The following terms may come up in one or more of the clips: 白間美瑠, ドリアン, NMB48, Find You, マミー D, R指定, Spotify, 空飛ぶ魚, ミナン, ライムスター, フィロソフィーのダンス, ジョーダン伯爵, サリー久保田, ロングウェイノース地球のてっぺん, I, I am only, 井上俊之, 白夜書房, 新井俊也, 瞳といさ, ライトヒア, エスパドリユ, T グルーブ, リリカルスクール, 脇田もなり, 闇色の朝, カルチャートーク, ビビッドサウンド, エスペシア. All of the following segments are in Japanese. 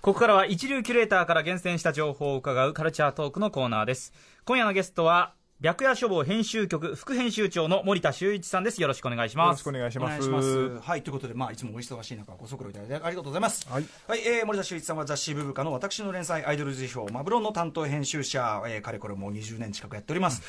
ここからは一流キュレーターから厳選した情報を伺うカルチャートークのコーナーです。今夜のゲストは白夜書房編集局副編集長の森田修一さんです。よろしくお願いします。よろしくお願いします。はい、ということで、いつもお忙しい中ご足労いただいてありがとうございます。はい、森田修一さんは雑誌ブブカの私の連載アイドル辞表マブロンの担当編集者、かれこれもう20年近くやっております、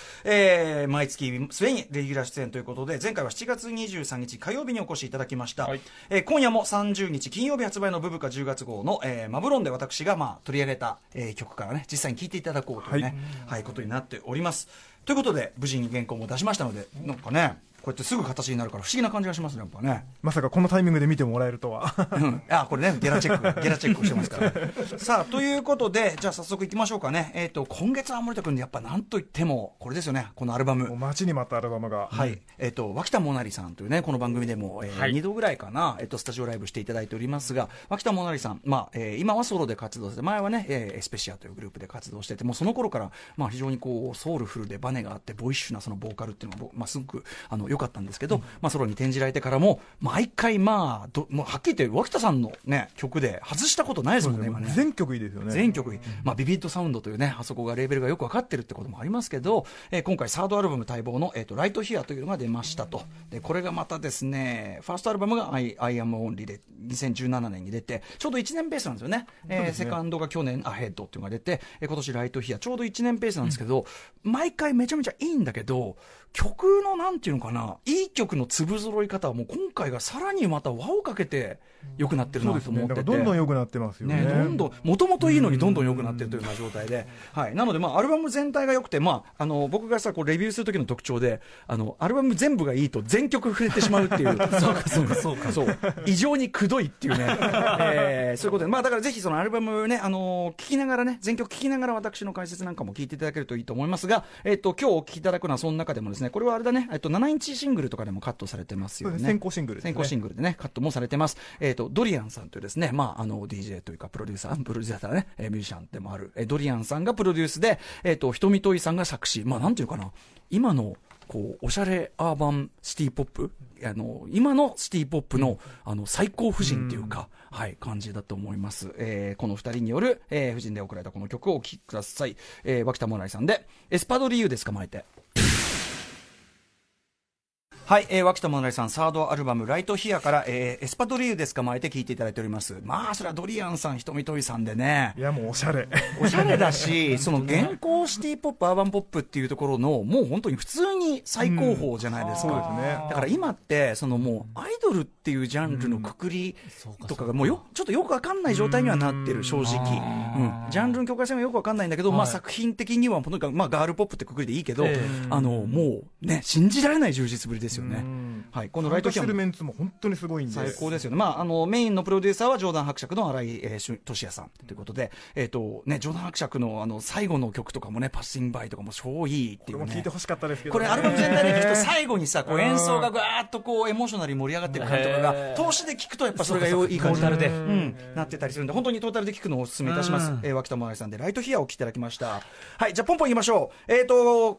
毎月すでにレギュラー出演ということで、前回は7月23日火曜日にお越しいただきました、はい、今夜も30日金曜日発売のブブカ10月号の、マブロンで私が、取り上げた、曲からね実際に聴いていただこうというね、はい、ことになっておりますということで、無事に原稿も出しましたので、なんかねこうやってすぐ形になるから不思議な感じがしますね、やっぱね。まさかこのタイミングで見てもらえるとは、これねゲラチェックをしてますからさあ、ということで、じゃあ早速いきましょうかね。今月は森田君でやっぱなんといってもこれですよね、このアルバム。待ちに待ったアルバムが、はい、脇田もなりさんというね、この番組でも、2度ぐらいかな、スタジオライブしていただいておりますが、脇田もなりさん、今はソロで活動して、前はね、エスペシアというグループで活動してて、もうその頃から、非常にこうソウルフルでバネがあってボイッシュなそのボーカルっていうのが、すごく良かったんですけど、ソロに転じられてからも毎回、もうはっきり言って脇田さんの、ね、曲で外したことないですもんね、今ね。全曲いいですよね。全曲いい、ビビッドサウンドというね、あそこがレーベルがよく分かってるってこともありますけど、今回サードアルバム待望の、ライトヒアというのが出ましたと。でこれがまたですね、ファーストアルバムが I am only で2017年に出て、ちょうど1年ペースなんですよね。セカンドが去年アヘッドっていうのが出て、今年ライトヒア、ちょうど1年ペースなんですけど、毎回めちゃめちゃいいんだけど、曲のなんていうのかないい曲の粒揃い方はもう今回がさらにまた輪をかけて良くなってるなと思ってて、どんどん良くなってますよね。もともといいのにどんどん良くなってるというような状態で、はい、なので、アルバム全体が良くて、僕がさこうレビューする時の特徴で、アルバム全部がいいと全曲触れてしまうっていうそう異常にくどいっていうねそういうことで、だからぜひそのアルバムね、聴きながらね、全曲聴きながら私の解説なんかも聴いていただけるといいと思いますが、今日お聴きいただくのはその中でもですね、これはあれだね、7インチシングルとかでもカットされてますよね。先行シングルですね。先行シングルでねカットもされてます、ドリアンさんというですね、DJ というかプロデューサーね、ミュージシャンでもある、ドリアンさんがプロデュースで、瞳といさんが作詞、なんていうかな、今のこうおしゃれアーバンシティポップ、今のシティポップの、最高婦人というか、はい、感じだと思います、この2人による、婦人で送られたこの曲をお聴きください、脇田もなりさんでエスパドリユで捕まえて。はい、脇田もなりさんサードアルバムライトヒアから、エスパドリユで捕まえて聴いていただいております。それはドリアンさん、瞳といさんでね、いやもうおしゃれおしゃれだしその現行シティポップアーバンポップっていうところのもう本当に普通に最高峰じゃないですか、だから今ってそのもうアイドルっていうジャンルのくくりとかがもうちょっとよく分かんない状態にはなってる、正直、ジャンルの境界線はよく分かんないんだけど、作品的にはとにかく、ガールポップってくくりでいいけど、もうね信じられない充実ぶりですよね。はい、このライトヒアのメンツも本当にすごいんで最高ですよね。メインのプロデューサーはジョーダン伯爵の新井俊也さんということで、ジョーダン伯爵の最後の曲とかもね、パッシングバイとかも超いいっていうね。これも聴いてほしかったですけど、これアルバム全体で聴くと最後にさ、こう演奏がぐわーっとこうエモーショナルに盛り上がってる感じとかが投資で聴くとやっぱそれがいい感じになってたりするんで、本当にトータルで聴くのをお勧めいたします。脇田もなりさんでライトヒアを聴いていただきました。はい、じゃあポンポンいきましょう。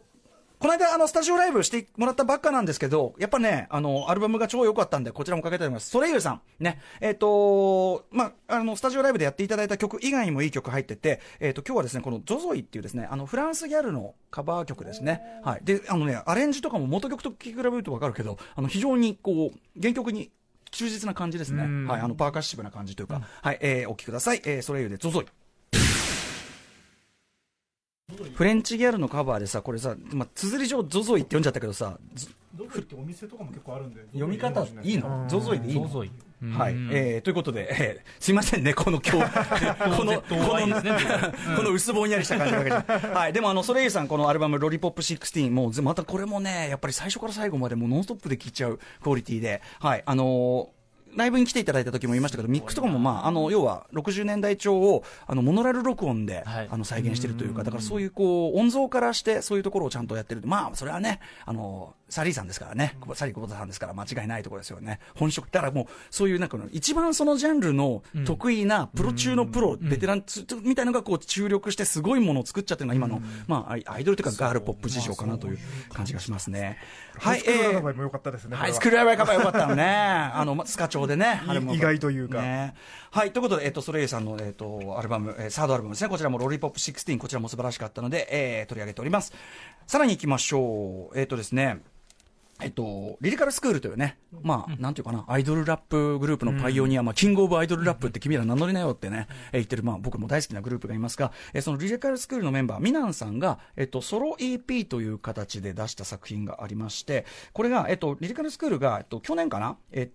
この間スタジオライブしてもらったばっかなんですけど、やっぱね、アルバムが超良かったんで、こちらもかけております。ソレイユさんね、スタジオライブでやっていただいた曲以外にもいい曲入ってて、今日はですね、このZOZOIっていうですね、フランスギャルのカバー曲ですね。はい。で、アレンジとかも元曲と聴き比べるとわかるけど、非常にこう、原曲に忠実な感じですね。はい、パーカッシブな感じというか、はい、お聴きください。ソレイユでZOZOI。フレンチギャルのカバーでさ、これさ、綴り上ZOZOIって読んじゃったけどさ、ZOZOIってお店とかも結構あるんで、読み方いいのZOZOIでいいの、はい、ということで、すいませんね、この今日この薄ぼんやりした感じだけど、はい、でもソレイユさん、このアルバム「ロリポップ16」もうまたこれもね、やっぱり最初から最後までもうノンストップで聴いちゃうクオリティで、はい、ライブに来ていただいた時も言いましたけど、ミックスとかも、要は60年代調をモノラル録音で再現しているというか、だからそういうこう音像からしてそういうところをちゃんとやってる。それはね、サリーさんですからね、サリー久保田さんですから間違いないところですよね、本職。だからもうそういうなんか一番そのジャンルの得意なプロ中のプロ、ベテランみたいなのがこう注力してすごいものを作っちゃってるのが今のアイドルというかガールポップ事情かなという感じがしますね。はい、ハイスクールライブカバー良かったですね。ハイスクールライブカバー良かったのね、スカチョ想でね、意外というか、ね、はい、ということで、ソレイユさんの、アルバム、サードアルバムですね、こちらもロリポップ16、こちらも素晴らしかったので、取り上げております。さらにいきましょう。ですね、リリカルスクールというね、まあ、なんていうかな、アイドルラップグループのパイオニア、まあ、キングオブアイドルラップって君ら名乗りなよってね、言ってる、まあ、僕も大好きなグループがいますが、そのリリカルスクールのメンバー、ミナンさんが、ソロ EP という形で出した作品がありまして、これが、リリカルスクールが、去年かな、あれで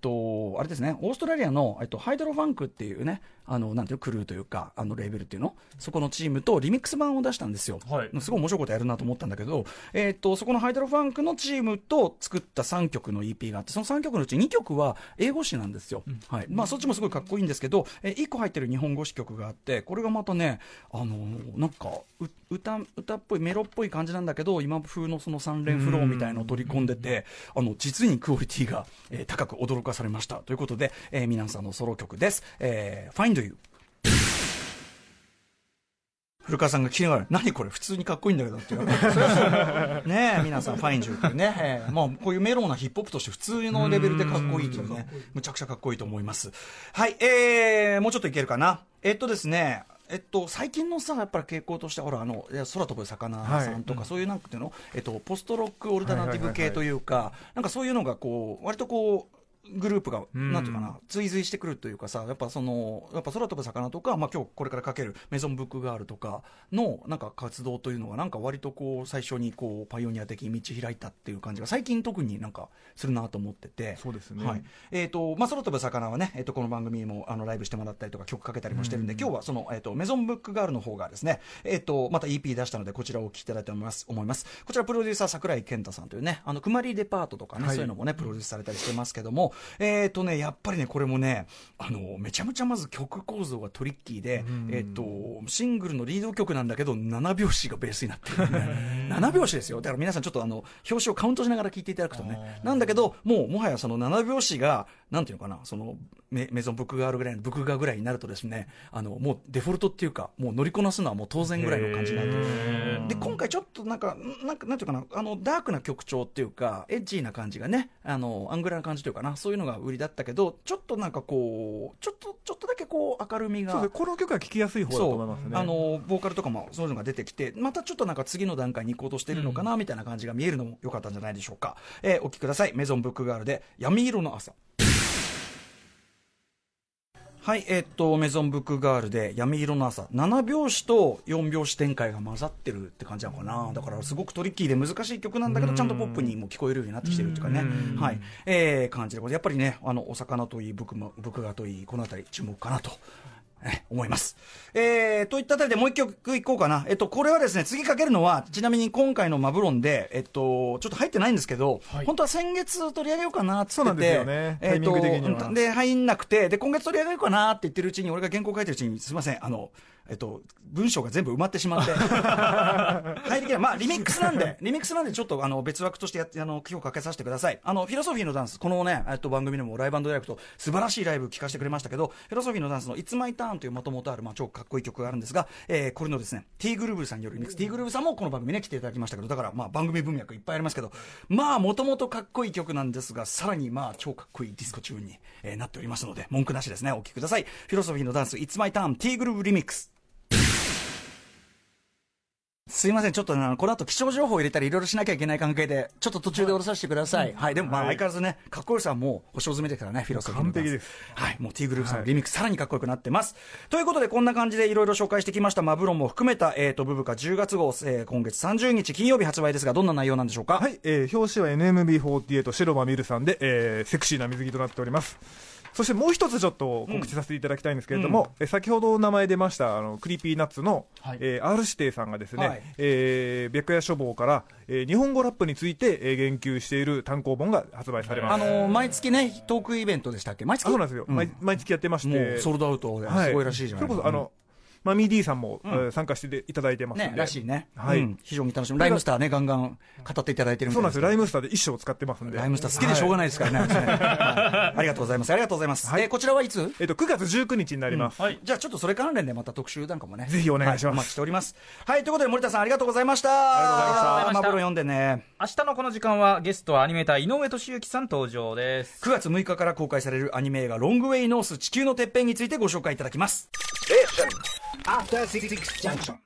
すね、オーストラリアの、ハイドロファンクっていうね、なんていうの、クルーというか、レーベルっていうの、そこのチームとリミックス版を出したんですよ。はい、すごい面白いことやるなと思ったんだけど、そこのハイドロファンクのチームと作った3曲の EP があって、その3曲のうち2曲は英語詞なんですよ。うん、はい。まあ、そっちもすごいかっこいいんですけど、1個入ってる日本語詞曲があって、これがまたね、なんか歌っぽいメロっぽい感じなんだけど、今風のその3連フローみたいのを取り込んでて、実にクオリティが、高く驚かされましたということで、ミナンさんのソロ曲です。Find You。古川さんが聞きながら、何これ普通にかっこいいんだけどって言われて、ねえ、皆さんファインジューっていうね、まあこういうメローなヒップホップとして普通のレベルでかっこいいというね、むちゃくちゃかっこいいと思います。はい、もうちょっといけるかな。ですね、最近のさ、やっぱり傾向としては、ほら、空飛ぶ魚さんとか、はい、そういうなんていうの、ポストロックオルタナティブ系というか、なんかそういうのがこう割とこうグループがなんていうかな、追随してくるというかさ、やっぱ空飛ぶ魚とか、まあ、今日これからかけるメゾンブックガールとかのなんか活動というのが、なんか割とこう最初にこうパイオニア的に道開いたっていう感じが最近特になんかするなと思ってて。そうですね、はい。まあ、空飛ぶ魚はね、この番組もライブしてもらったりとか曲かけたりもしてるんで、今日はその、メゾンブックガールの方がですね、また EP 出したので、こちらをお聴きいただいて思います。こちらプロデューサー櫻井健太さんというね、くまりデパートとかね、はい、そういうのもねプロデュースされたりしてますけども、ね、やっぱりね、これもね、めちゃめちゃまず曲構造がトリッキーで、シングルのリード曲なんだけど、7拍子がベースになってる、ね、7拍子ですよ。だから皆さんちょっと表紙をカウントしながら聴いていただくとね、なんだけど、もはやその7拍子がなんていうのかな、そのメゾンブックガールぐらいのブックガーぐらいになるとですね、もうデフォルトっていうか、もう乗りこなすのはもう当然ぐらいの感じになると。で、今回ちょっとなんていうかな、ダークな曲調っていうか、エッジーな感じがね、アングラな感じというかな、そういうのが売りだったけど、ちょっとなんかこうちょっとだけこう明るみが、そうです、この曲は聴きやすい方だと思いますね。ボーカルとかもそういうのが出てきて、またちょっとなんか次の段階に行こうとしているのかな、みたいな感じが見えるのも良かったんじゃないでしょうか。お聴きください。メゾンブックガールで闇色の朝。はい、メゾンブックガールで闇色の朝、7拍子と4拍子展開が混ざってるって感じなのかな。だからすごくトリッキーで難しい曲なんだけど、ちゃんとポップにも聞こえるようになってきてるっていうかね、はい、感じで、やっぱりね、お魚といい、ブックガーといい、この辺り注目かなと思います。といったあたりでもう一曲いこうかな。これはですね、次かけるのは、ちなみに今回のマブロンで、ちょっと入ってないんですけど、はい、本当は先月取り上げようかなって言ってて、そうなんですよね、タイミング的にはで入んなくて、で今月取り上げようかなって言ってるうちに、俺が原稿書いてるうちに、すいません、文章が全部埋まってしまって入りきらない。まあリミックスなんでちょっと別枠として今日かけさせてください。フィロソフィーのダンス、このね、番組でもライブ&ダイレクト、素晴らしいライブ聞かせてくれましたけど、フィロソフィーのダンスの It's My Turn という元々ある、まあ、超かっこいい曲があるんですが、これのですね T グルーブさんによるリミックス。 T グルーブさんもこの番組ね来ていただきましたけど、だからまあ番組文脈いっぱいありますけど、まあもともとかっこいい曲なんですが、さらにまあ超かっこいいディスコチューンに、なっておりますので、文句なしですね。お聴きください。フィロソフィーのダンス It's My Turn T グルーブリミックス。すいません、ちょっとこの後気象情報を入れたりいろいろしなきゃいけない関係で、ちょっと途中で降ろさせてください。はい、でもまあ相変わらずね、かっこよさはもう保証詰めてからね、フィロソフィーの完璧です。はい、もう T グループさんのリミックス、さらにかっこよくなってます。ということで、こんな感じでいろいろ紹介してきました。マブロンも含めた、ブブカ10月号、今月30日金曜日発売ですが、どんな内容なんでしょうか。はい、表紙は NMB48 白間美瑠さんで、セクシーな水着となっております。そしてもう一つちょっと告知させていただきたいんですけれども、先ほど名前出ましたクリーピーナッツの R 指定さんがですね、白夜書房から日本語ラップについて言及している単行本が発売されます。毎月ね、トークイベントでしたっけ。毎月そうなんですよ、毎月やってまして、もうソールドアウトですごいらしいじゃないですか。それこそマミー D さんも、参加していただいてますんで、らしいね、はい、非常に楽しみ。ライムスターね、ガンガン語っていただいてるみたいです。そうなんです、ライムスターで衣装を使ってますんで、ライムスター好きでしょうがないですからね、ありがとうございます、ありがとうございます。こちらはいつ？9月19日になります。じゃあちょっとそれ関連でまた特集なんかもね、ぜひお願いします。お待ちしております。はい、ということで森田さんありがとうございました。マブロ読んでね。明日のこの時間はゲストはアニメーター井上俊之さん登場です。9月6日から公開されるアニメ映画ロングウェイノース地球のてっぺんについてご紹介いただきます。After 66 junction.